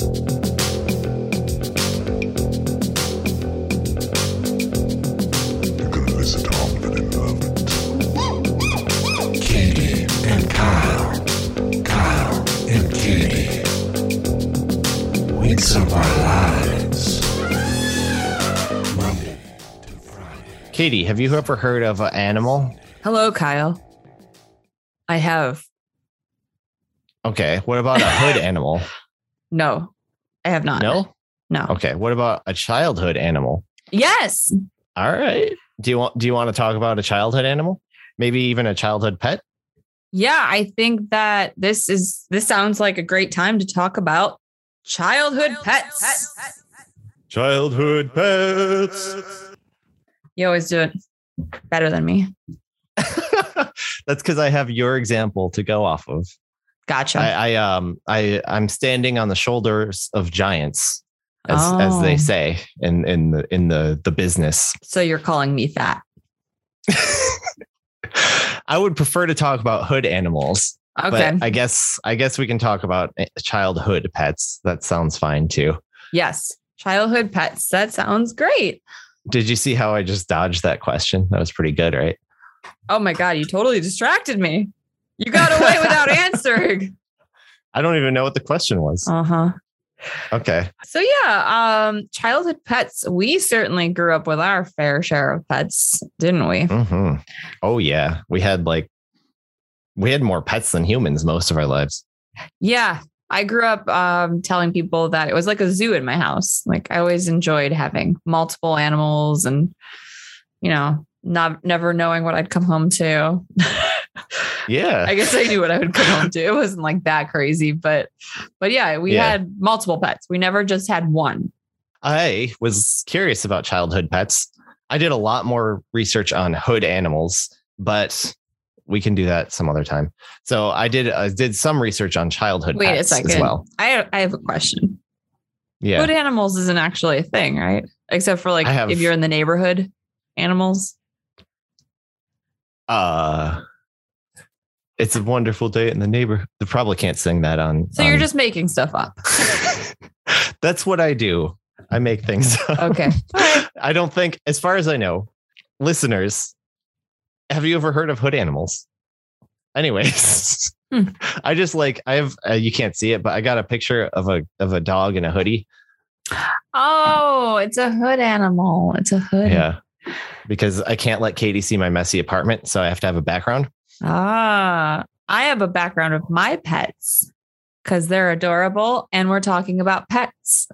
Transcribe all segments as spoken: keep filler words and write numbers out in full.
Katie, have you ever heard of an animal? Hello, Kyle. I have. Okay. What about a hood animal? No, I have not. No? No. Okay. What about a childhood animal? Yes. All right. Do you want do you want to talk about a childhood animal? Maybe even a childhood pet? Yeah, I think that this is this sounds like a great time to talk about childhood pets. Childhood pets. You always do it better than me. That's because I have your example to go off of. Gotcha. I, I um I I'm standing on the shoulders of giants, as oh. as they say in in the in the the business. So you're calling me fat. I would prefer to talk about hood animals. Okay. But I guess I guess we can talk about childhood pets. That sounds fine too. Yes, childhood pets. That sounds great. Did you see how I just dodged that question? That was pretty good, right? Oh my God, you totally distracted me. You got away without answering. I don't even know what the question was. Uh-huh. Okay. So yeah, um, childhood pets. We certainly grew up with our fair share of pets, didn't we? Mm-hmm. Oh yeah. We had like, we had more pets than humans most of our lives. Yeah. I grew up um, telling people that it was like a zoo in my house. Like I always enjoyed having multiple animals and, you know, not never knowing what I'd come home to. Yeah, I guess I knew what I would come home to. It wasn't like that crazy, but but yeah, we yeah. had multiple pets. We never just had one. I was curious about childhood pets. I did a lot more research on hood animals, but we can do that some other time. So I did I did some research on childhood Wait pets a second. As well. I I have a question. Yeah. Hood animals isn't actually a thing, right? Except for like have, if you're in the neighborhood, animals. Uh It's a wonderful day in the neighborhood. They probably can't sing that on. So you're um, just making stuff up. That's what I do. I make things up. Okay. All right. I don't think, as far as I know, listeners, have you ever heard of hood animals? Anyways, hmm. I just like I have uh, you can't see it, but I got a picture of a of a dog in a hoodie. Oh, it's a hood animal. It's a hood. Yeah, because I can't let Katie see my messy apartment, so I have to have a background. Ah, I have a background of my pets because they're adorable, and we're talking about pets.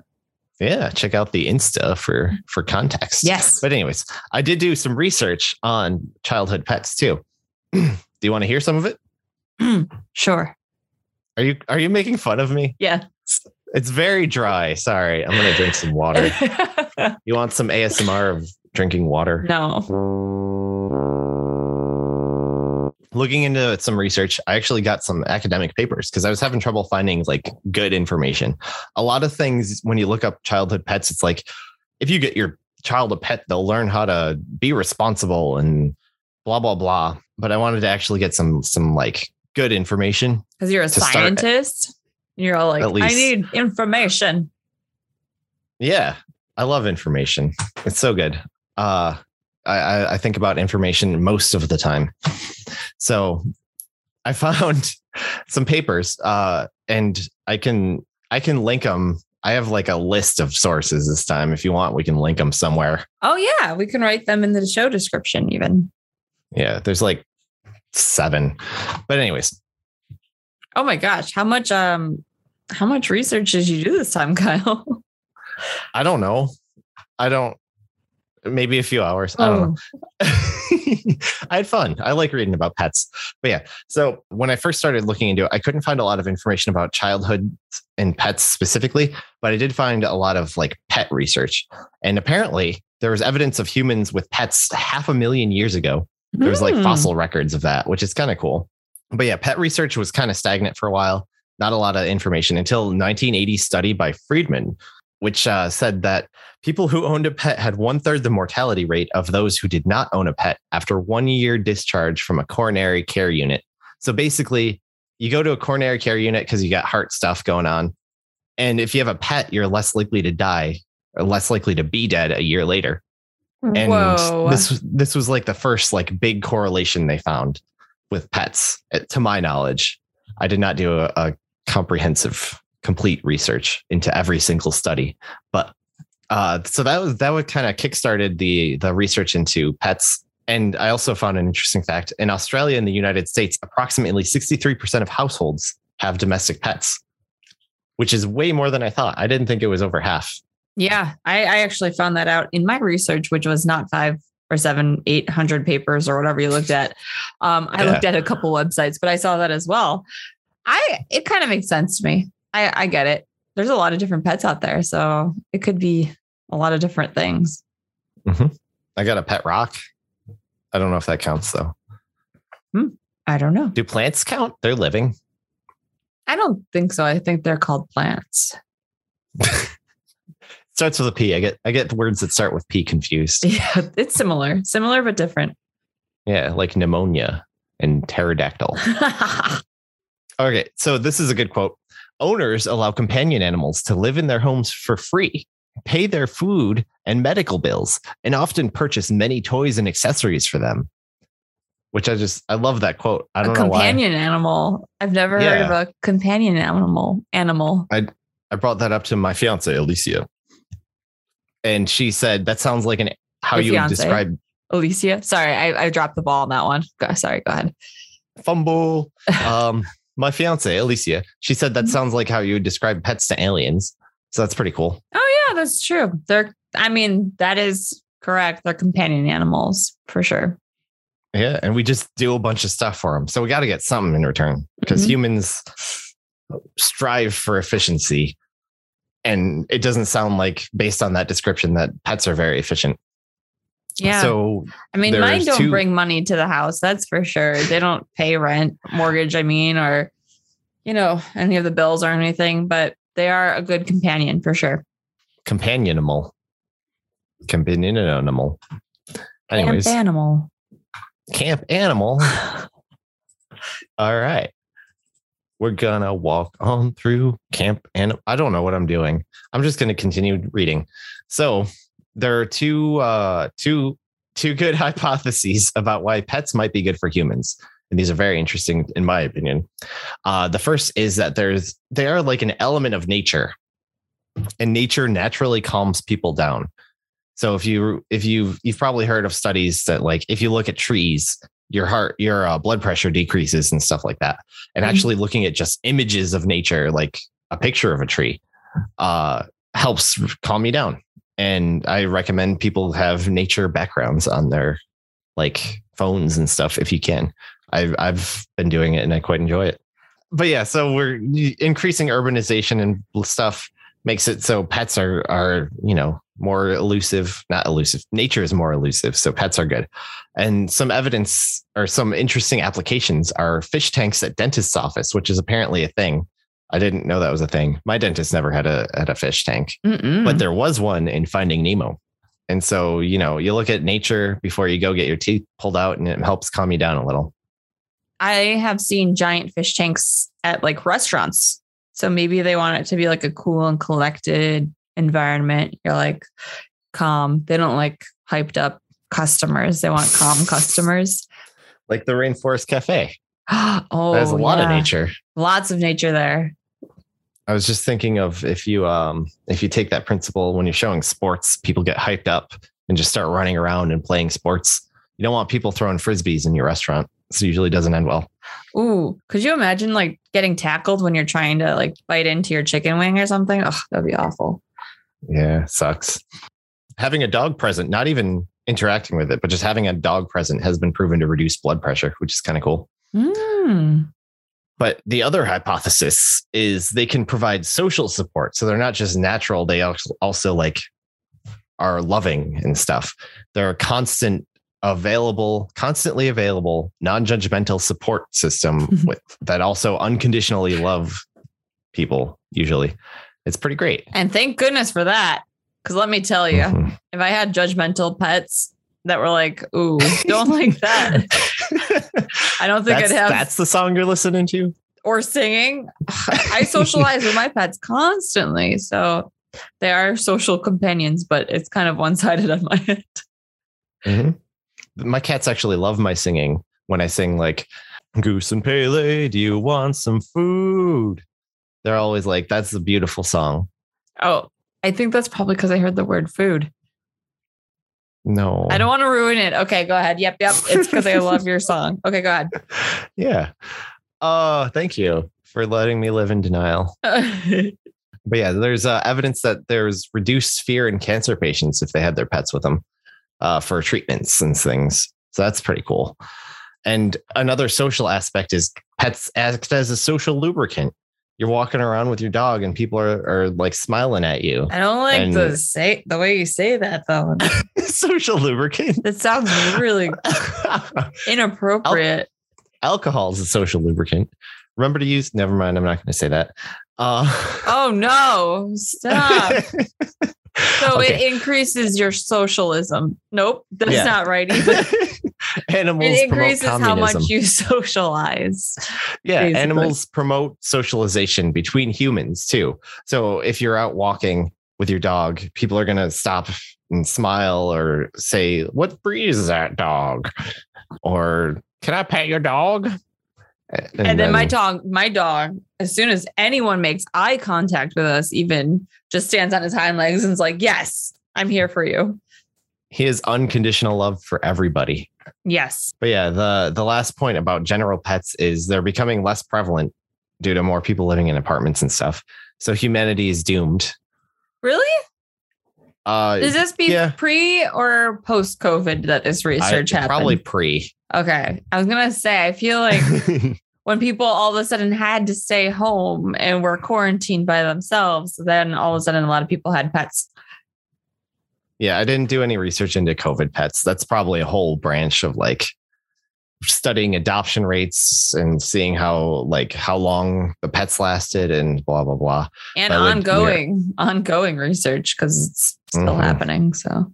Yeah, check out the Insta for for context. Yes. But anyways, I did do some research on childhood pets too. Do you want to hear some of it? Sure. Are you are you making fun of me? Yeah. It's very dry. Sorry. I'm going to drink some water. You want some A S M R of drinking water? No. Looking into some research, I actually got some academic papers because I was having trouble finding like good information. A lot of things when you look up childhood pets, it's like if you get your child a pet, they'll learn how to be responsible and blah, blah, blah. But I wanted to actually get some some like good information. Because you're a scientist. You're all like, I need information. Yeah, I love information. It's so good. Uh, I, I think about information most of the time. So I found some papers uh, and I can I can link them. I have like a list of sources this time. If you want, we can link them somewhere. Oh, yeah. We can write them in the show description even. Yeah, there's like seven. But anyways. Oh, my gosh. How much um, how much research did you do this time, Kyle? I don't know. I don't. Maybe a few hours. Oh. I don't know. I had fun. I like reading about pets. But yeah. So when I first started looking into it, I couldn't find a lot of information about childhood and pets specifically, but I did find a lot of like pet research. And apparently there was evidence of humans with pets half a million years ago. There was like fossil records of that, which is kind of cool. But yeah, pet research was kind of stagnant for a while. Not a lot of information until nineteen eighty study by Friedman, which uh, said that people who owned a pet had one third the mortality rate of those who did not own a pet after one year discharge from a coronary care unit. So basically, you go to a coronary care unit because you got heart stuff going on. And if you have a pet, you're less likely to die or less likely to be dead a year later. And Whoa. this this was like the first like big correlation they found with pets, to my knowledge. I did not do a, a comprehensive, complete research into every single study, but uh, so that was that would kind of kickstarted the the research into pets. And I also found an interesting fact: in Australia and the United States, approximately sixty-three percent of households have domestic pets, which is way more than I thought. I didn't think it was over half. Yeah, I, I actually found that out in my research, which was not five or seven, eight hundred papers or whatever you looked at. Um, I yeah. looked at a couple websites, but I saw that as well. I it kind of makes sense to me. I, I get it. There's a lot of different pets out there, so it could be a lot of different things. Mm-hmm. I got a pet rock. I don't know if that counts though. Hmm. I don't know. Do plants count? They're living. I don't think so. I think they're called plants. Starts with a P. I get I get the words that start with P confused. Yeah, it's similar. Similar, but different. Yeah, like pneumonia and pterodactyl. Okay, so this is a good quote. Owners allow companion animals to live in their homes for free, pay their food and medical bills, and often purchase many toys and accessories for them. Which I just, I love that quote. I don't know why. A companion animal. I've never yeah. heard of a companion animal. Animal. I, I brought that up to my fiance, Alicia. And she said, that sounds like an how Your you would describe Alicia. Sorry, I, I dropped the ball on that one. Go, sorry, go ahead. Fumble. Um, my fiance, Alicia, she said that sounds like how you would describe pets to aliens. So that's pretty cool. Oh, yeah, that's true. They're, I mean, that is correct. They're companion animals for sure. Yeah. And we just do a bunch of stuff for them. So we got to get something in return because mm-hmm. humans strive for efficiency. And it doesn't sound like, based on that description, that pets are very efficient. Yeah. So I mean, mine don't two... bring money to the house. That's for sure. They don't pay rent, mortgage, I mean, or, you know, any of the bills or anything, but they are a good companion for sure. Companion animal. Companion animal. Anyways. Camp animal. Camp animal. All right. We're gonna walk on through camp, and I don't know what I'm doing. I'm just gonna continue reading. So there are two, uh, two, two good hypotheses about why pets might be good for humans, and these are very interesting in my opinion. Uh, the first is that there's they are like an element of nature, and nature naturally calms people down. So if you if you you've probably heard of studies that like if you look at trees, your heart, your uh, blood pressure decreases and stuff like that. And actually looking at just images of nature, like a picture of a tree, uh, helps calm you down. And I recommend people have nature backgrounds on their like phones and stuff if you can. I've, I've been doing it and I quite enjoy it. But yeah, so we're increasing urbanization and stuff makes it so pets are, are, you know, more elusive, not elusive. Nature is more elusive. So pets are good. And some evidence or some interesting applications are fish tanks at dentist's office, which is apparently a thing. I didn't know that was a thing. My dentist never had a, had a fish tank, Mm-mm. but there was one in Finding Nemo. And so, you know, you look at nature before you go get your teeth pulled out and it helps calm you down a little. I have seen giant fish tanks at like restaurants. So maybe they want it to be like a cool and collected environment. You're like calm. They don't like hyped up customers. They want calm customers. Like the Rainforest Cafe. Oh, there's a lot yeah. of nature. Lots of nature there. I was just thinking of if you um if you take that principle when you're showing sports, people get hyped up and just start running around and playing sports. You don't want people throwing frisbees in your restaurant. So it usually doesn't end well. Ooh, could you imagine like getting tackled when you're trying to like bite into your chicken wing or something? Oh, that'd be awful. Yeah, sucks. Having a dog present, not even interacting with it, but just having a dog present has been proven to reduce blood pressure, which is kind of cool. Mm. But the other hypothesis is they can provide social support. So they're not just natural. They also like are loving and stuff. They're a constant available, constantly available, non-judgmental support system with, that also unconditionally love people usually. It's pretty great. And thank goodness for that. Because let me tell you, mm-hmm. if I had judgmental pets that were like, ooh, don't like that. I don't think that's, I'd have. That's the song you're listening to? or singing. I socialize with my pets constantly. So they are social companions, but it's kind of one-sided on my end. Mm-hmm. My cats actually love my singing. When I sing like, Goose and Pele, do you want some food? They're always like, that's a beautiful song. Oh, I think that's probably because I heard the word food. No. I don't want to ruin it. Okay, go ahead. Yep, yep. It's because I love your song. Okay, go ahead. Yeah. Oh, thank you for letting me live in denial. But yeah, there's uh, evidence that there's reduced fear in cancer patients if they had their pets with them uh, for treatments and things. So that's pretty cool. And another social aspect is pets act as a social lubricant. You're walking around with your dog and people are, are like smiling at you. I don't like and the say the way you say that though. Social lubricant. That sounds really inappropriate. Al- alcohol is a social lubricant. Remember to use. Never mind. I'm not going to say that. Uh, oh no! Stop. So okay. It increases your socialism. Nope, that's yeah. not right either. Animals it increases how much you socialize. Yeah, basically. Animals promote socialization between humans too. So if you're out walking with your dog, people are going to stop and smile or say, "What breed is that dog?" Or, "Can I pet your dog?" And, and then, then my dog, my dog, as soon as anyone makes eye contact with us, even just stands on his hind legs and is like, "Yes, I'm here for you." He has unconditional love for everybody. Yes. But yeah, the, the last point about general pets is they're becoming less prevalent due to more people living in apartments and stuff. So humanity is doomed. Really? Uh, Does this be yeah. pre or post COVID that this research I, happened? Probably pre. Okay. I was going to say, I feel like when people all of a sudden had to stay home and were quarantined by themselves, then all of a sudden a lot of people had pets. Yeah, I didn't do any research into COVID pets. That's probably a whole branch of like studying adoption rates and seeing how like how long the pets lasted and blah, blah, blah. And but ongoing, like, yeah. ongoing research because it's still mm-hmm. happening. So,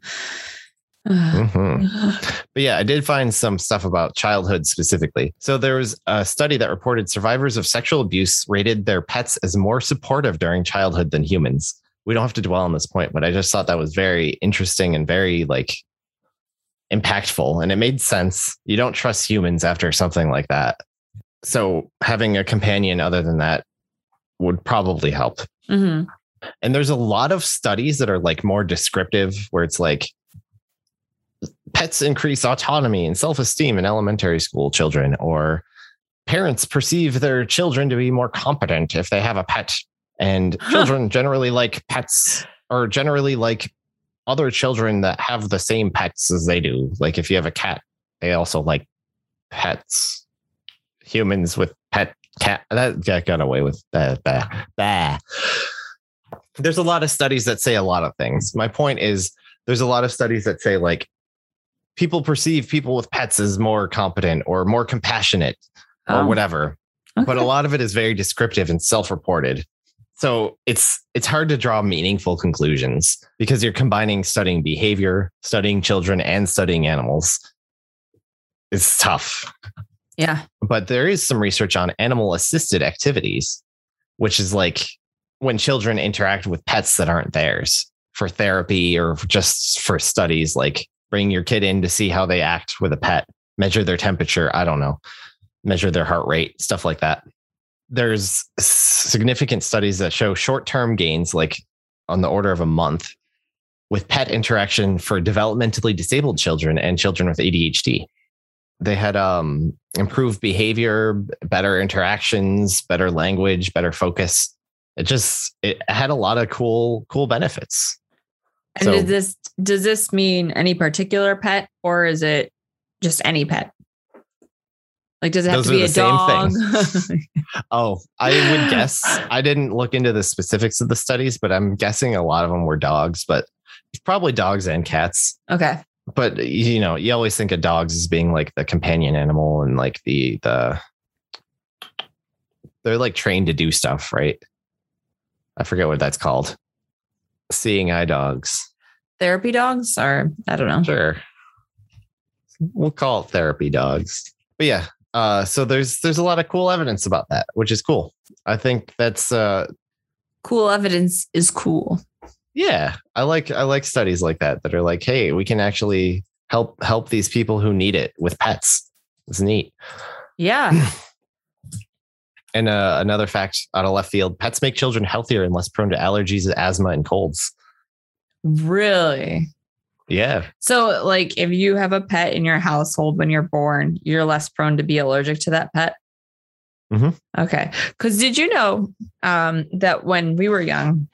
mm-hmm. But yeah, I did find some stuff about childhood specifically. So there was a study that reported survivors of sexual abuse rated their pets as more supportive during childhood than humans. We don't have to dwell on this point, but I just thought that was very interesting and very like impactful, and it made sense. You don't trust humans after something like that. So having a companion other than that would probably help. Mm-hmm. And there's a lot of studies that are like more descriptive where it's like pets increase autonomy and self-esteem in elementary school children, or parents perceive their children to be more competent if they have a pet. And children huh. generally like pets, or generally like other children that have the same pets as they do. Like if you have a cat, they also like pets. Humans with pet cat that, that got away with that. Bah, bah. There's a lot of studies that say a lot of things. My point is there's a lot of studies that say like people perceive people with pets as more competent or more compassionate oh. or whatever. Okay. But a lot of it is very descriptive and self-reported. So it's it's hard to draw meaningful conclusions because you're combining studying behavior, studying children, and studying animals. It's tough. Yeah. But there is some research on animal-assisted activities, which is like when children interact with pets that aren't theirs for therapy or just for studies, like bring your kid in to see how they act with a pet, measure their temperature, I don't know, measure their heart rate, stuff like that. There's significant studies that show short-term gains, like on the order of a month, with pet interaction for developmentally disabled children and children with A D H D. They had um, improved behavior, better interactions, better language, better focus. It just it had a lot of cool, cool benefits. And so, does this does this mean any particular pet, or is it just any pet? Like, does it have to be a dog? Oh, I would guess. I didn't look into the specifics of the studies, but I'm guessing a lot of them were dogs, but it's probably dogs and cats. Okay. But, you know, you always think of dogs as being like the companion animal and like the, the, they're like trained to do stuff, right? I forget what that's called. Seeing eye dogs. Therapy dogs or I don't know. Sure. We'll call it therapy dogs. But yeah, Uh, so there's there's a lot of cool evidence about that, which is cool. I think that's uh, cool evidence is cool. Yeah, I like I like studies like that that are like, hey, we can actually help help these people who need it with pets. It's neat. Yeah. And uh, another fact out of left field: pets make children healthier and less prone to allergies, asthma, and colds. Really? Yeah. So, like, if you have a pet in your household when you're born, you're less prone to be allergic to that pet. Mm-hmm. Okay. Because did you know um, that when we were young,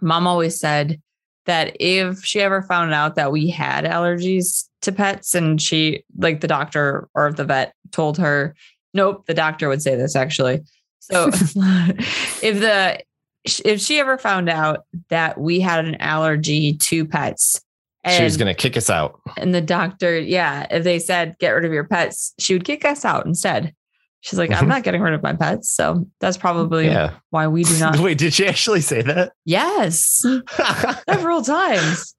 Mom always said that if she ever found out that we had allergies to pets, and she, like, the doctor or the vet told her, nope, the doctor would say this actually. So if the if she ever found out that we had an allergy to pets, and she was going to kick us out. And the doctor, yeah, if they said, get rid of your pets, she would kick us out instead. She's like, I'm not getting rid of my pets. So that's probably yeah. why we do not. Wait, did she actually say that? Yes. Several times.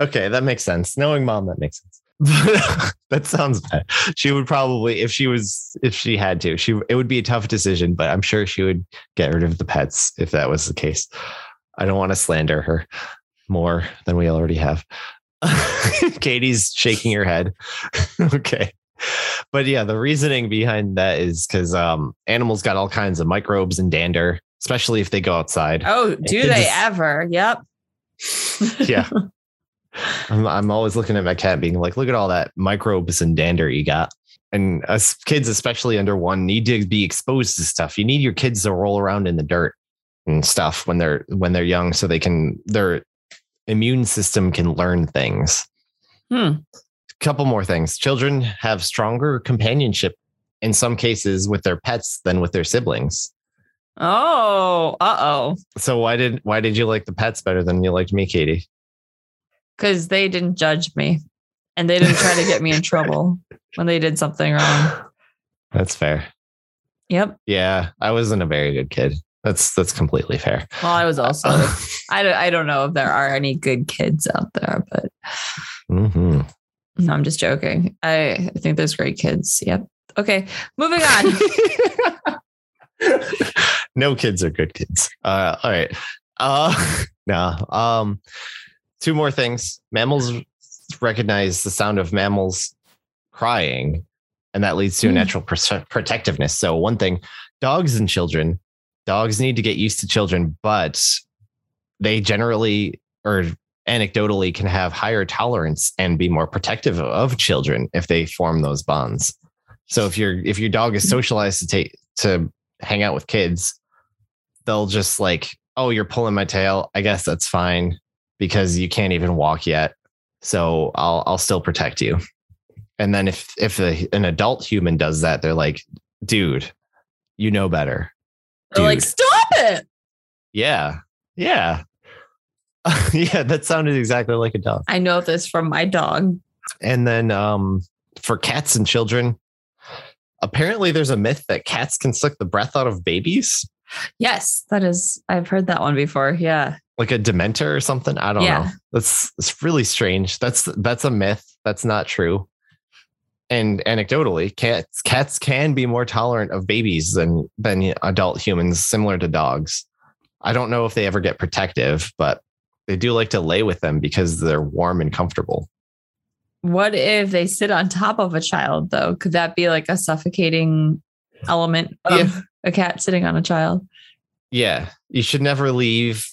Okay, that makes sense. Knowing Mom, that makes sense. That sounds bad. She would probably, if she was, if she had to, she it would be a tough decision, but I'm sure she would get rid of the pets if that was the case. I don't want to slander her more than we already have. Katie's shaking her head. Okay. But yeah, the reasoning behind that is because um, animals got all kinds of microbes and dander, especially if they go outside. Oh, do they ever? Yep. Yeah. I'm, I'm always looking at my cat being like, look at all that microbes and dander you got. And us kids, especially under one, need to be exposed to stuff. You need your kids to roll around in the dirt and stuff when they're when they're young, so they can their immune system can learn things. Hmm. Couple more things. Children have stronger companionship in some cases with their pets than with their siblings. Oh, uh-oh. So why did why did you like the pets better than you liked me, Katie? Because they didn't judge me, and they didn't try to get me in trouble when they did something wrong. That's fair. Yep. Yeah, I wasn't a very good kid. That's that's completely fair. Well, I was also. I don't, I don't know if there are any good kids out there, but. Mm-hmm. No, I'm just joking. I, I think there's great kids. Yep. Okay. Moving on. No kids are good kids. Uh, all right. Uh, no. Um, two more things. Mammals recognize the sound of mammals crying, and that leads to a natural mm. protectiveness. So one thing, dogs and children, dogs need to get used to children, but they generally or anecdotally can have higher tolerance and be more protective of children if they form those bonds. So if your if your dog is socialized to take to hang out with kids, they'll just like, oh, you're pulling my tail. I guess that's fine because you can't even walk yet. So I'll I'll still protect you. And then if if a, an adult human does that, they're like, dude, you know better. Dude. They're like, stop it. Yeah. Yeah. Yeah, that sounded exactly like a dog. I know this from my dog. And then um, for cats and children, apparently there's a myth that cats can suck the breath out of babies. Yes, that is. I've heard that one before. Yeah. Like a dementor or something. I don't yeah. know. That's it's really strange. That's that's a myth. That's not true. And anecdotally, cats cats can be more tolerant of babies than than adult humans, similar to dogs. I don't know if they ever get protective, but they do like to lay with them because they're warm and comfortable. What if they sit on top of a child, though? Could that be like a suffocating element of yeah. a cat sitting on a child? Yeah. You should never leave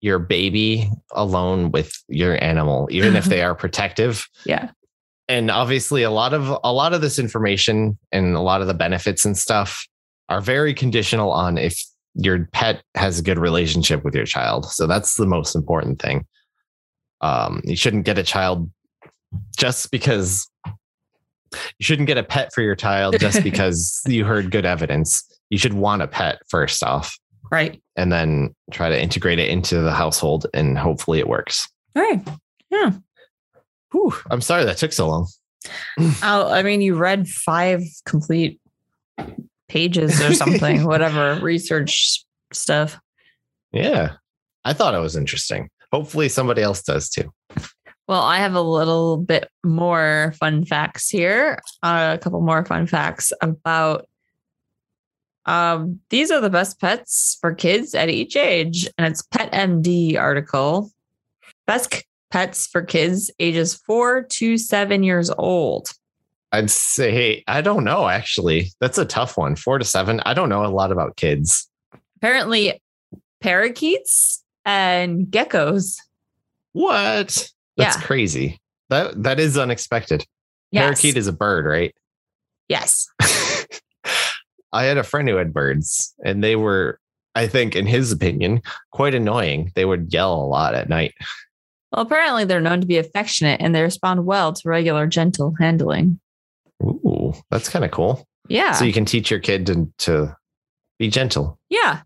your baby alone with your animal, even if they are protective. Yeah. And obviously a lot of a lot of this information and a lot of the benefits and stuff are very conditional on if your pet has a good relationship with your child. So that's the most important thing. Um, you shouldn't get a child just because you shouldn't get a pet for your child just because you heard good evidence. You should want a pet first off. Right. And then try to integrate it into the household and hopefully it works. All right. Yeah. Whew. I'm sorry that took so long. I'll, I mean, you read five complete pages or something, whatever research stuff. Yeah. I thought it was interesting. Hopefully somebody else does too. Well, I have a little bit more fun facts here. Uh, a couple more fun facts about um, these are the best pets for kids at each age. And it's PetMD article. Best pets for kids ages four to seven years old. I'd say, I don't know, actually. That's a tough one. Four to seven. I don't know a lot about kids. Apparently, parakeets and geckos. What? That's yeah. crazy. That That is unexpected. Yes. Parakeet is a bird, right? Yes. I had a friend who had birds, and they were, I think, in his opinion, quite annoying. They would yell a lot at night. Well, apparently they're known to be affectionate, and they respond well to regular, gentle handling. Ooh, that's kind of cool. Yeah. So you can teach your kid to, to be gentle. Yeah.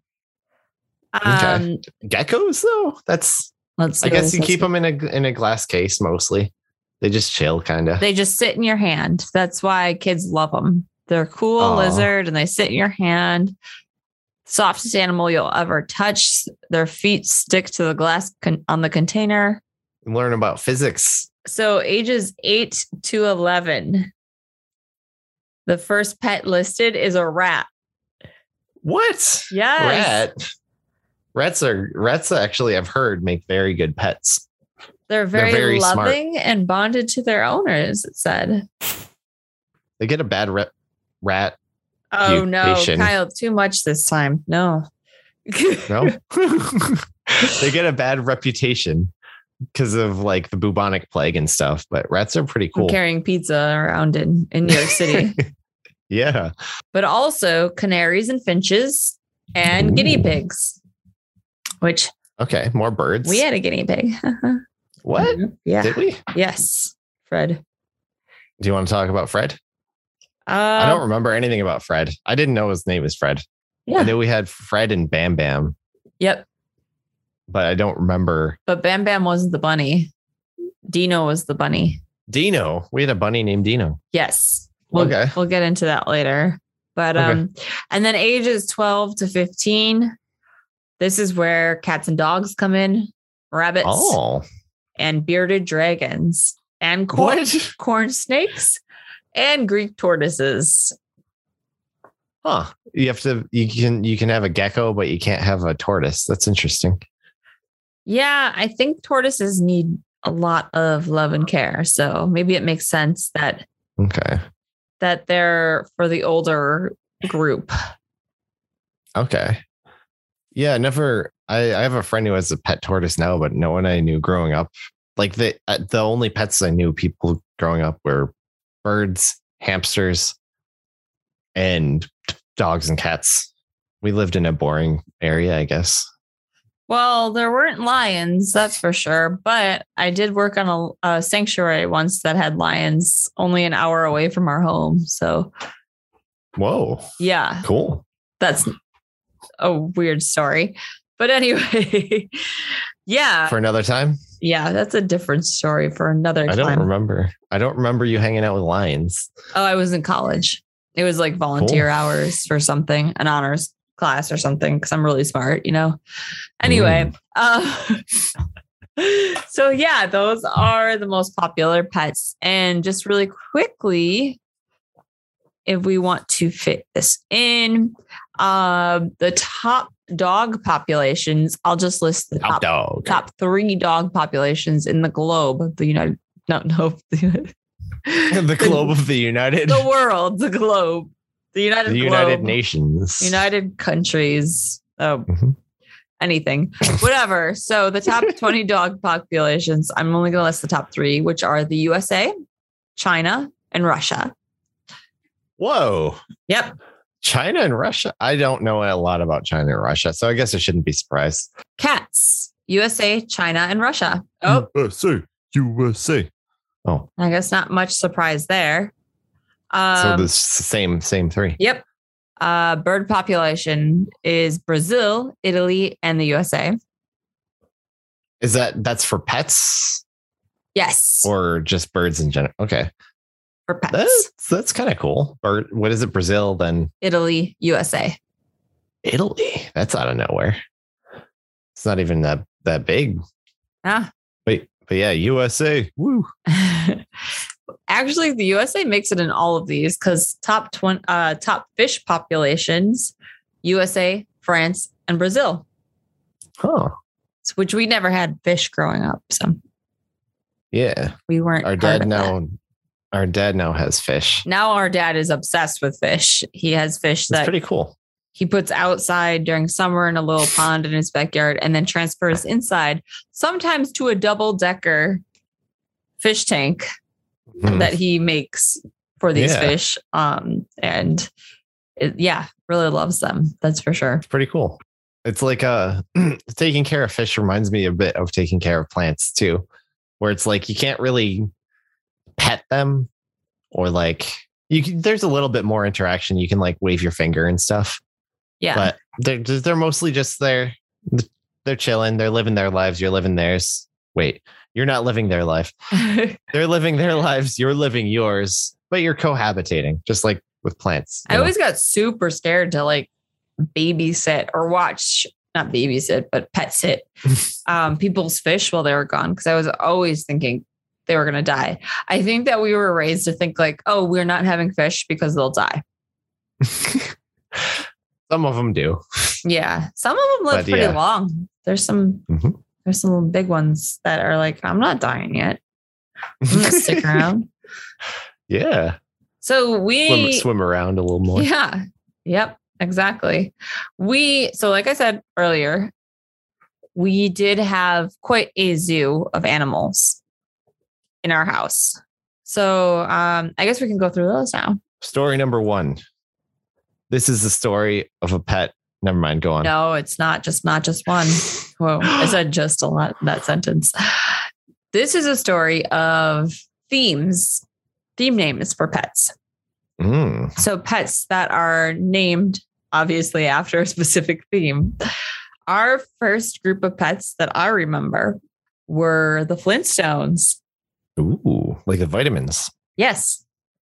Um, okay. Geckos, though? That's... Let's I guess you keep them in a in a glass case mostly. They just chill, kind of. They just sit in your hand. That's why kids love them. They're a cool Aww. lizard, and they sit in your hand. Softest animal you'll ever touch. Their feet stick to the glass con- on the container. Learn about physics. So ages eight to eleven. The first pet listed is a rat. What? Yes. Rat. Rats are rats actually, I've heard, make very good pets. They're very, They're very loving smart. and bonded to their owners, it said. They get a bad rep, rat. Oh, no, Kyle, too much this time. No. No? They get a bad reputation because of like the bubonic plague and stuff, but rats are pretty cool. I'm carrying pizza around in, in New York City. Yeah. But also canaries and finches and Ooh. guinea pigs. Which okay, more birds. We had a guinea pig. What? Yeah. Did we? Yes, Fred. Do you want to talk about Fred? Uh, I don't remember anything about Fred. I didn't know his name was Fred. Yeah. I knew we had Fred and Bam Bam. Yep. But I don't remember. But Bam Bam wasn't the bunny. Dino was the bunny. Dino. We had a bunny named Dino. Yes. We'll, okay. We'll get into that later. But um, okay. And then ages twelve to fifteen. This is where cats and dogs come in, rabbits, oh. and bearded dragons, and corn, corn snakes, and Greek tortoises. Huh? You have to. You can. You can have a gecko, but you can't have a tortoise. That's interesting. Yeah, I think tortoises need a lot of love and care, so maybe it makes sense that okay that they're for the older group. Okay. Yeah, never. I, I have a friend who has a pet tortoise now, but no one I knew growing up. Like the the only pets I knew people growing up were birds, hamsters, and dogs and cats. We lived in a boring area, I guess. Well, there weren't lions, that's for sure. But I did work on a, a sanctuary once that had lions only an hour away from our home. So, whoa, yeah, cool. That's. A weird story, but anyway, yeah. For another time? Yeah, that's a different story for another time. I don't remember. I don't remember you hanging out with lions. Oh, I was in college. It was like volunteer cool. hours for something, an honors class or something, because I'm really smart, you know? Anyway, mm. uh, so yeah, those are the most popular pets. And just really quickly, if we want to fit this in, uh, the top dog populations, I'll just list the top, top, top three dog populations in the globe, the United, no, no, the, the globe of the United, the world, the globe, the United, the United globe, Nations, United countries, oh, mm-hmm. anything, whatever. So the top twenty dog populations, I'm only going to list the top three, which are the U S A, China, and Russia. Whoa. Yep. China and Russia. I don't know a lot about China and Russia, so I guess I shouldn't be surprised. Cats. U S A, China, and Russia. Oh. U S A. U S A. Oh. I guess not much surprise there. Um, so the same, same three. Yep. Uh, bird population is Brazil, Italy, and the U S A. Is that, that's for pets? Yes. Or just birds in general? Okay. For pets. That's, that's kind of cool. Or what is it? Brazil, then Italy, U S A. Italy. That's out of nowhere. It's not even that that big. Ah. Wait, But yeah, U S A. Woo. Actually, the U S A makes it in all of these because top twenty, uh, top fish populations, U S A, France, and Brazil. Huh. Which we never had fish growing up. So yeah, we weren't. Our dad now, that. our dad now has fish. Now our dad is obsessed with fish. He has fish that's that pretty cool. He puts outside during summer in a little pond in his backyard, and then transfers inside, sometimes to a double decker fish tank mm. that he makes for these yeah. fish. Um, and it, yeah, really loves them. That's for sure. It's pretty cool. It's like uh, taking care of fish reminds me a bit of taking care of plants too, where it's like you can't really pet them or like you can, there's a little bit more interaction. You can like wave your finger and stuff. Yeah. But they're, they're mostly just there. They're chilling. They're living their lives. You're living theirs. Wait, you're not living their life. They're living their lives. You're living yours, but you're cohabitating just like with plants. I know? Always got super scared to like babysit or watch not babysit but pet sit um people's fish while they were gone, because I was always thinking they were gonna die. I think that we were raised to think like, oh, we're not having fish because they'll die. Some of them do, yeah. Some of them live but, pretty yeah. long. There's some mm-hmm. there's some big ones that are like, I'm not dying yet, I'm gonna stick around. Yeah, so we swim, swim around a little more. Yeah, yep, exactly. We, so like I said earlier, we did have quite a zoo of animals in our house. So um, I guess we can go through those now. Story number one. This is the story of a pet. Never mind. Go on. No, it's not just, not just one. Whoa. I said just a lot in that sentence. This is a story of themes, theme names for pets. Mm. So pets that are named obviously after a specific theme. Our first group of pets that I remember were the Flintstones. Ooh, like the vitamins. Yes.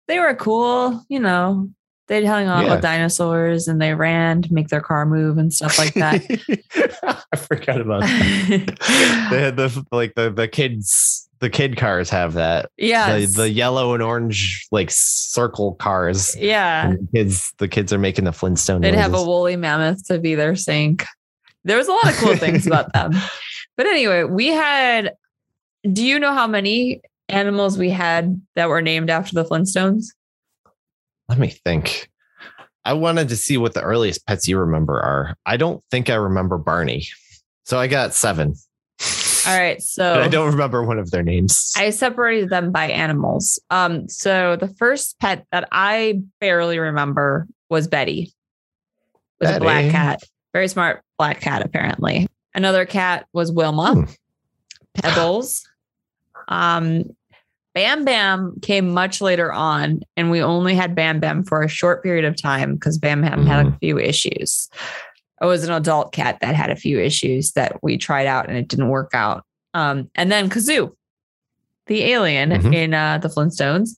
They were cool, you know, they'd hang on yeah. with dinosaurs and they ran to make their car move and stuff like that. I forgot about that. They had the like the the kids. The kid cars have that. Yeah. The, the yellow and orange like circle cars. Yeah. The kids, the kids are making the Flintstone. They'd noises. Have a woolly mammoth to be their sink. There was a lot of cool things about them. But anyway, we had, do you know how many animals we had that were named after the Flintstones? Let me think. I wanted to see what the earliest pets you remember are. I don't think I remember Barney. So I got seven. All right, so but I don't remember one of their names. I separated them by animals. Um, so the first pet that I barely remember was Betty. It was Betty. A black cat, very smart black cat apparently. Another cat was Wilma, hmm. Pebbles. Um, Bam Bam came much later on, and we only had Bam Bam for a short period of time because Bam Bam mm. had a few issues. It was an adult cat that had a few issues that we tried out and it didn't work out. Um, and then Kazoo, the alien mm-hmm. in uh, the Flintstones.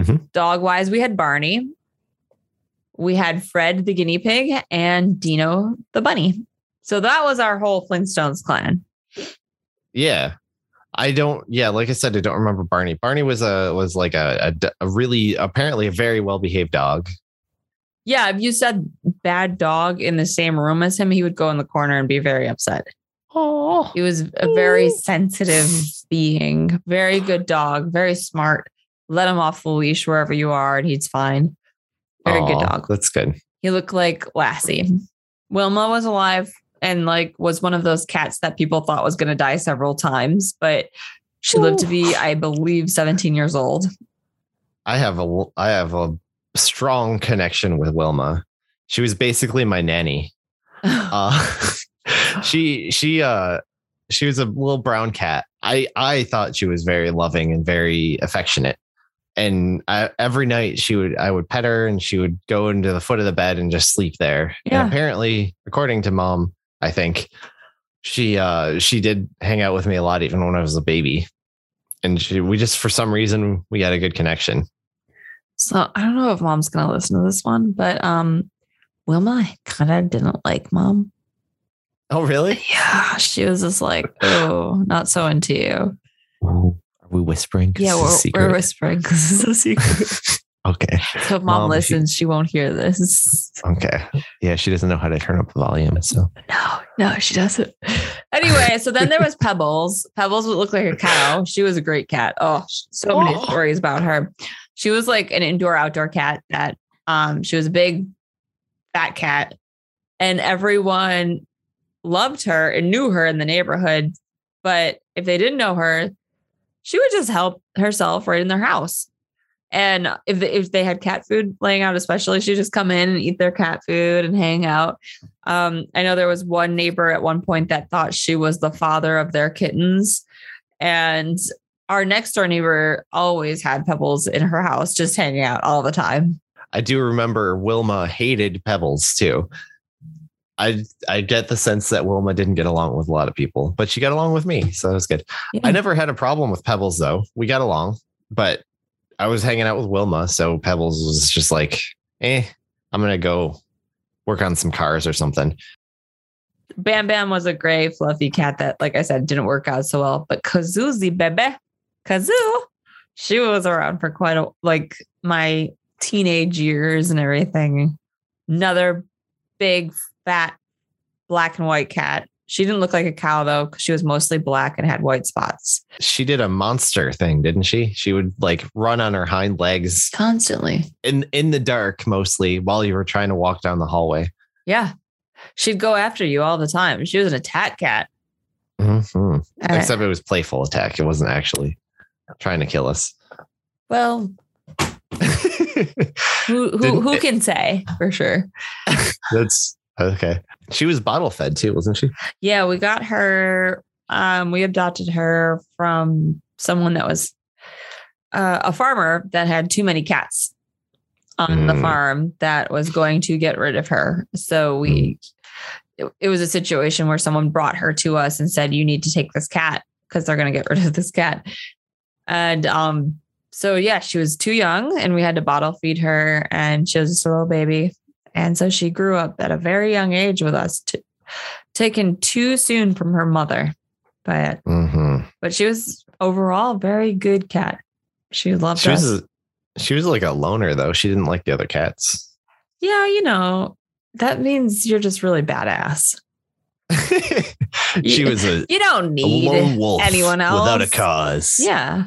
Mm-hmm. Dog wise, we had Barney. We had Fred, the guinea pig, and Dino, the bunny. So that was our whole Flintstones clan. Yeah, I don't. Yeah, like I said, I don't remember Barney. Barney was a was like a, a, a really apparently a very well behaved dog. Yeah, if you said bad dog in the same room as him, he would go in the corner and be very upset. Oh, he was a very sensitive being, very good dog, very smart. Let him off the leash wherever you are and he's fine. Very oh, good dog. That's good. He looked like Lassie. Wilma was alive and like was one of those cats that people thought was going to die several times, but she lived to be, I believe, seventeen years old. I have a, I have a, strong connection with Wilma. She was basically my nanny. uh, she she uh she was a little brown cat. I I thought she was very loving and very affectionate. And I, every night she would I would pet her and she would go into the foot of the bed and just sleep there. Yeah. And apparently, according to Mom, I think she uh she did hang out with me a lot even when I was a baby. And she we just for some reason we had a good connection. So I don't know if Mom's going to listen to this one, but um, Wilma kind of didn't like Mom. Oh, really? Yeah. She was just like, oh, not so into you. Are we whispering? Yeah, we're, we're whispering because it's a secret. Okay. So if mom um, listens, she, she won't hear this. Okay. Yeah, she doesn't know how to turn up the volume. So no, no, she doesn't. Anyway, so then there was Pebbles. Pebbles would look like a cow. She was a great cat. Oh, so oh. many stories about her. She was like an indoor-outdoor cat that um she was a big fat cat, and everyone loved her and knew her in the neighborhood. But if they didn't know her, she would just help herself right in their house. And if they, if they had cat food laying out, especially, she'd just come in and eat their cat food and hang out. Um, I know there was one neighbor at one point that thought she was the father of their kittens. And our next door neighbor always had Pebbles in her house, just hanging out all the time. I do remember Wilma hated Pebbles, too. I I get the sense that Wilma didn't get along with a lot of people, but she got along with me. So that was good. Yeah. I never had a problem with Pebbles, though. We got along, but I was hanging out with Wilma, so Pebbles was just like, eh, I'm going to go work on some cars or something. Bam Bam was a gray, fluffy cat that, like I said, didn't work out so well. But Kazoozy, baby, Kazoo, she was around for quite a, like my teenage years and everything. Another big, fat, black and white cat. She didn't look like a cow, though, because she was mostly black and had white spots. She did a monster thing, didn't she? She would like run on her hind legs constantly in, in the dark, mostly while you were trying to walk down the hallway. Yeah, she'd go after you all the time. She was an attack cat. Mm-hmm. Except it was playful attack. It wasn't actually trying to kill us. Well, who who, who can say for sure? That's okay. She was bottle fed too, wasn't she? Yeah, we got her. Um, we adopted her from someone that was uh, a farmer that had too many cats on mm. the farm that was going to get rid of her. So we, mm. it, it was a situation where someone brought her to us and said, you need to take this cat because they're going to get rid of this cat. And um, so, yeah, she was too young and we had to bottle feed her, and she was just a little baby. And so she grew up at a very young age with us, t- taken too soon from her mother. But mm-hmm. but she was overall a very good cat. She loved she us. Was a, she was like a loner, though. She didn't like the other cats. Yeah, you know, that means you're just really badass. she you, was a You don't need a lone wolf anyone else. Without a cause. Yeah.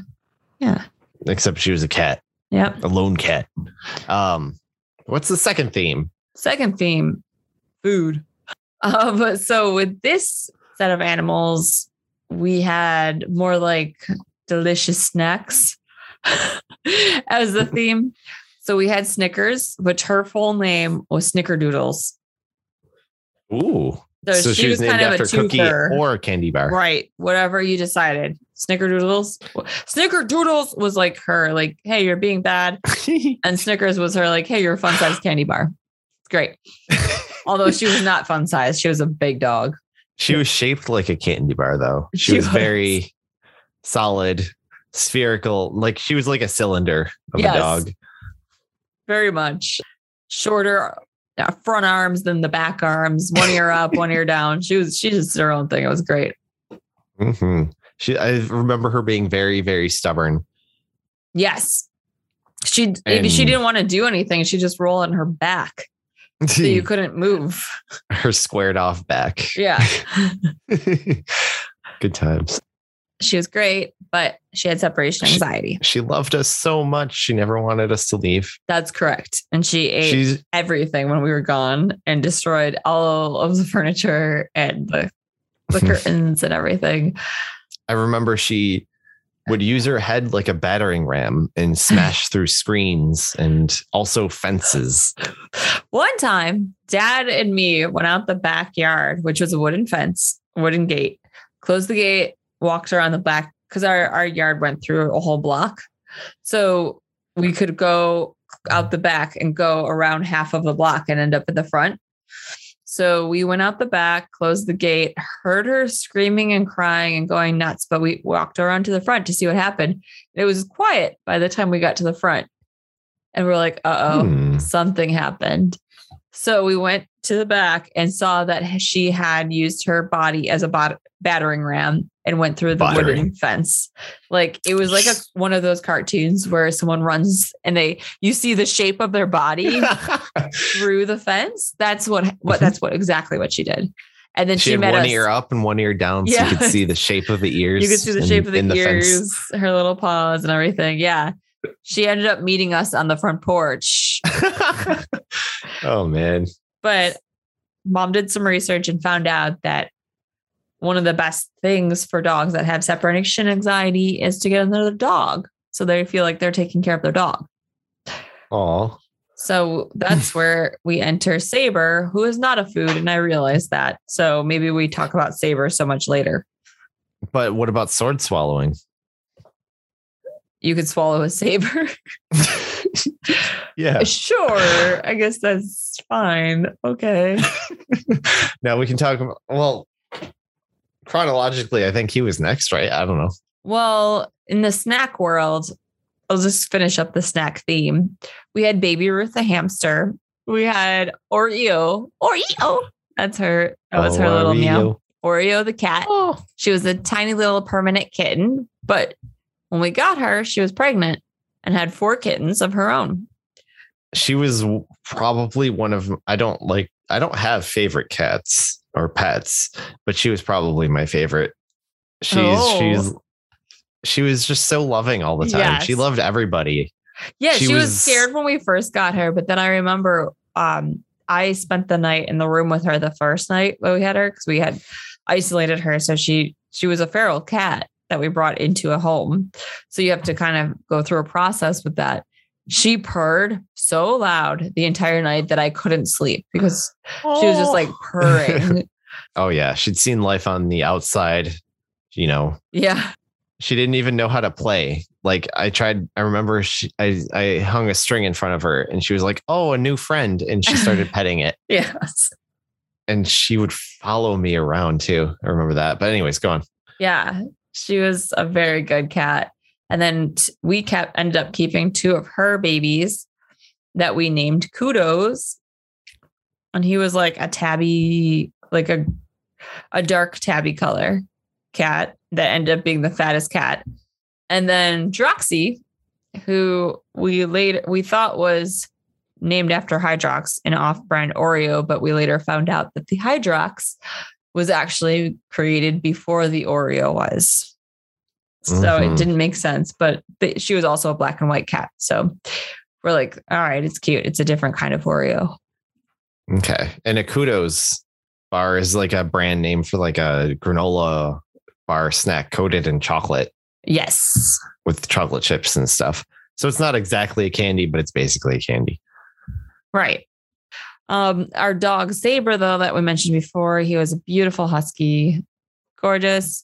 Yeah. Except she was a cat. Yeah. A lone cat. Um, what's the second theme? Second theme, food. Um, so with this set of animals, we had more like delicious snacks as the theme. So we had Snickers, which her full name was Snickerdoodles. Ooh. So, so she, she was, was named kind after of a cookie twofer. Or a candy bar. Right. Whatever you decided. Snickerdoodles. Snickerdoodles was like her, like, hey, you're being bad. And Snickers was her, like, hey, you're a fun size candy bar. It's great. Although she was not fun size. She was a big dog. She was shaped like a candy bar, though. She, she was, was very solid, spherical. Like she was like a cylinder of yes, a dog. Very much. Shorter front arms than the back arms. One ear up, one ear down. She was, she just did her own thing. It was great. Mm-hmm. She, I remember her being very, very stubborn. Yes. She, if she didn't want to do anything, she just rolled on her back. So you couldn't move. Her squared off back. Yeah. Good times. She was great, but she had separation anxiety. She, she loved us so much. She never wanted us to leave. That's correct. And she ate She's, everything when we were gone and destroyed all of the furniture and the, the curtains and everything. I remember she would use her head like a battering ram and smash through screens and also fences. One time, Dad and me went out the backyard, which was a wooden fence, wooden gate, closed the gate, walked around the back because our, our yard went through a whole block. So we could go out the back and go around half of the block and end up at the front. So we went out the back, closed the gate, heard her screaming and crying and going nuts, but we walked around to the front to see what happened. It was quiet by the time we got to the front. And we're like, uh-oh, hmm. something happened. So we went to the back and saw that she had used her body as a bot- battering ram and went through the battering. wooden fence. Like it was like a, one of those cartoons where someone runs and they, you see the shape of their body through the fence. That's what, what, that's what exactly what she did. And then she, she had met one us. ear up and one ear down. So yeah. You could see the shape of the ears. You could see the in, shape of the ears, the her little paws and everything. Yeah. She ended up meeting us on the front porch. Oh man. But mom did some research and found out that one of the best things for dogs that have separation anxiety is to get another dog. So they feel like they're taking care of their dog. Aw. So that's where we enter Saber, who is not a food. And I realized that. So maybe we talk about Saber so much later. But what about sword swallowing? You could swallow a saber. Yeah. Sure. I guess that's fine. Okay. Now we can talk about, well, chronologically, I think he was next, right? I don't know. Well, in the snack world, I'll just finish up the snack theme. We had Baby Ruth the hamster. We had Oreo. Oreo. That's her. That was oh, her little Oreo. meow. Oreo the cat. Oh. She was a tiny little permanent kitten. But when we got her, she was pregnant and had four kittens of her own. She was probably one of, I don't like, I don't have favorite cats or pets, but she was probably my favorite. She's, oh. she's, She was just so loving all the time. Yes. She loved everybody. Yeah, she, she was, was scared when we first got her. But then I remember um, I spent the night in the room with her the first night when we had her because we had isolated her. So she she was a feral cat that we brought into a home. So you have to kind of go through a process with that. She purred so loud the entire night that I couldn't sleep because oh. she was just like purring. Oh, yeah. She'd seen life on the outside, you know. Yeah. She didn't even know how to play. Like I tried, I remember she, I, I hung a string in front of her and she was like, oh, a new friend. And she started petting it. Yes. And she would follow me around too. I remember that. But anyways, go on. Yeah. She was a very good cat. And then we kept, ended up keeping two of her babies that we named Kudos. And he was like a tabby, like a, a dark tabby color cat that ended up being the fattest cat. And then Droxy, who we later we thought was named after Hydrox, an off-brand Oreo, but we later found out that the Hydrox was actually created before the Oreo was. So mm-hmm. It didn't make sense, but the, she was also a black and white cat. So we're like, all right, it's cute. It's a different kind of Oreo. Okay. And a Kudos bar is like a brand name for like a granola bar snack coated in chocolate. Yes. With chocolate chips and stuff. So it's not exactly a candy, but it's basically a candy. Right. Um, our dog Saber, though, that we mentioned before, he was a beautiful husky, gorgeous.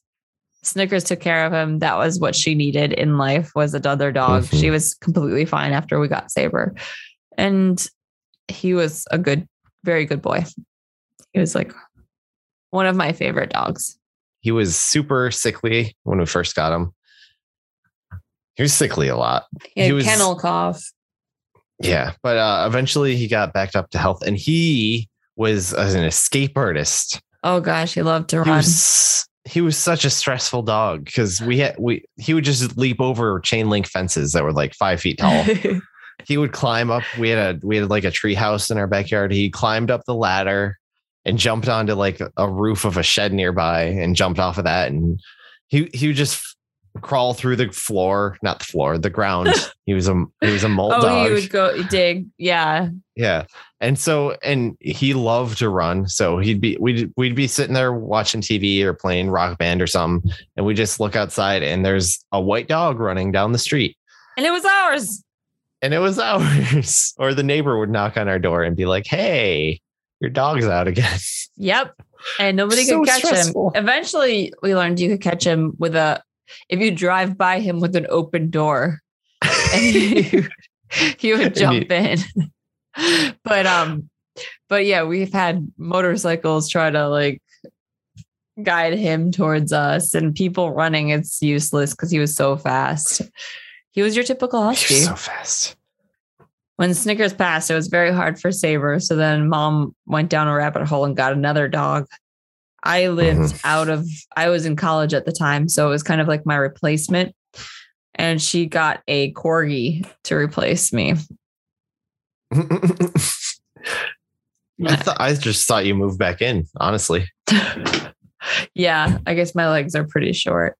Snickers took care of him. That was what she needed in life, was another dog. Mm-hmm. She was completely fine after we got Saber. And he was a good, very good boy. He was like one of my favorite dogs. He was super sickly when we first got him. He was sickly a lot. He had he was, kennel cough. Yeah. But uh, eventually he got backed up to health and he was an escape artist. Oh gosh. He loved to he run. Was, he was such a stressful dog because we had, we, he would just leap over chain link fences that were like five feet tall. He would climb up. We had a, we had like a tree house in our backyard. He climbed up the ladder and jumped onto like a roof of a shed nearby and jumped off of that. And he, he would just f- crawl through the floor, not the floor, the ground. He was a, he was a mole oh, dog. He would go dig. Yeah. Yeah. And so, and he loved to run. So he'd be, we'd, we'd be sitting there watching T V or playing Rock Band or something. And we just look outside and there's a white dog running down the street. And it was ours. And it was ours. Or the neighbor would knock on our door and be like, hey, your dog's out again. Yep. And nobody so could catch stressful. him. Eventually we learned you could catch him with a, if you drive by him with an open door, and he, he would jump in. But, um, but yeah, we've had motorcycles try to like guide him towards us and people running. It's useless because he was so fast. He was your typical husky. So fast. When Snickers passed, it was very hard for Saber. So then mom went down a rabbit hole and got another dog. I lived mm-hmm. out of, I was in college at the time. So it was kind of like my replacement. And she got a corgi to replace me. I, th- I just thought you moved back in, honestly. Yeah, I guess my legs are pretty short.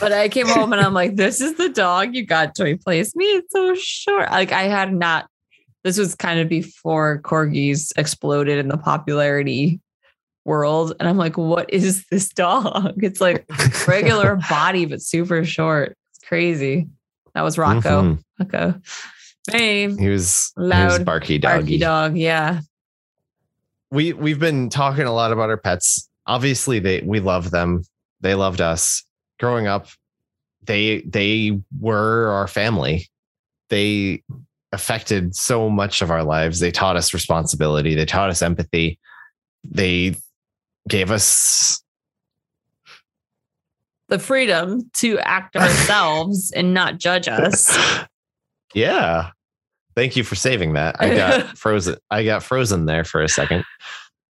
But I came home and I'm like, this is the dog you got to replace me. It's so short. Like I had not, this was kind of before corgis exploded in the popularity world. And I'm like, what is this dog? It's like regular body, but super short. It's crazy. That was Rocco. Mm-hmm. Rocco. Hey, he was loud, he was barky doggy. Barky dog. Yeah. We, we've been talking a lot about our pets. Obviously they, we love them. They loved us. Growing up, they they were our family. They affected so much of our lives. They taught us responsibility. They taught us empathy. They gave us the freedom to act ourselves and not judge us. Yeah. Thank you for saving that. I got frozen. I got frozen there for a second.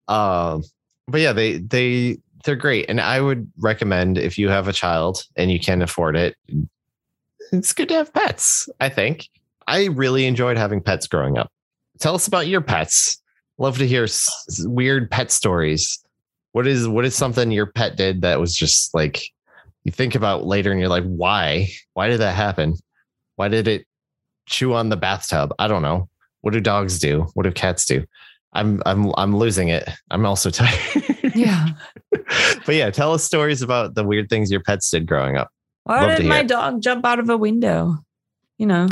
Um, but yeah, they they. They're great. And I would recommend if you have a child and you can afford it, it's good to have pets. I think I really enjoyed having pets growing up. Tell us about your pets. Love to hear s- weird pet stories. What is, what is something your pet did that was just like, you think about later and you're like, why, why did that happen? Why did it chew on the bathtub? I don't know. What do dogs do? What do cats do? I'm, I'm, I'm losing it. I'm also tired. Yeah. But yeah, tell us stories about the weird things your pets did growing up. Why Love did my it. dog jump out of a window? You know.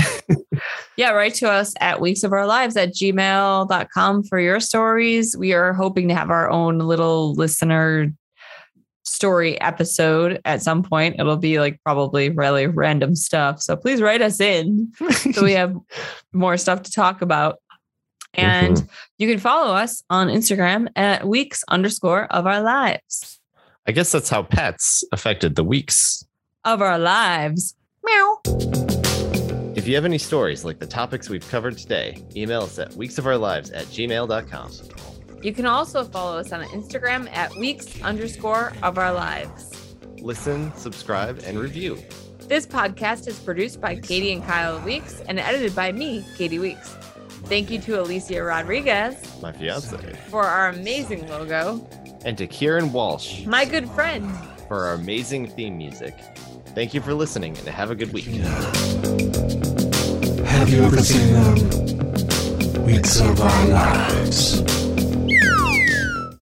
Yeah, write to us at weeks of our lives at gmail dot com for your stories. We are hoping to have our own little listener story episode at some point. It'll be like probably really random stuff. So please write us in so we have more stuff to talk about. And mm-hmm. you can follow us on Instagram at weeks underscore of our lives. I guess that's how pets affected the weeks of our lives. Meow. If you have any stories like the topics we've covered today, email us at weeksofourlives at gmail dot com. You can also follow us on Instagram at weeks underscore of our lives. Listen, subscribe, and review. This podcast is produced by Katie and Kyle Weeks and edited by me, Katie Weeks. Thank you to Alicia Rodriguez, my fiance, for our amazing logo. And to Kieran Walsh, my good friend, for our amazing theme music. Thank you for listening and have a good week. Have you ever seen them? Weeks of our lives.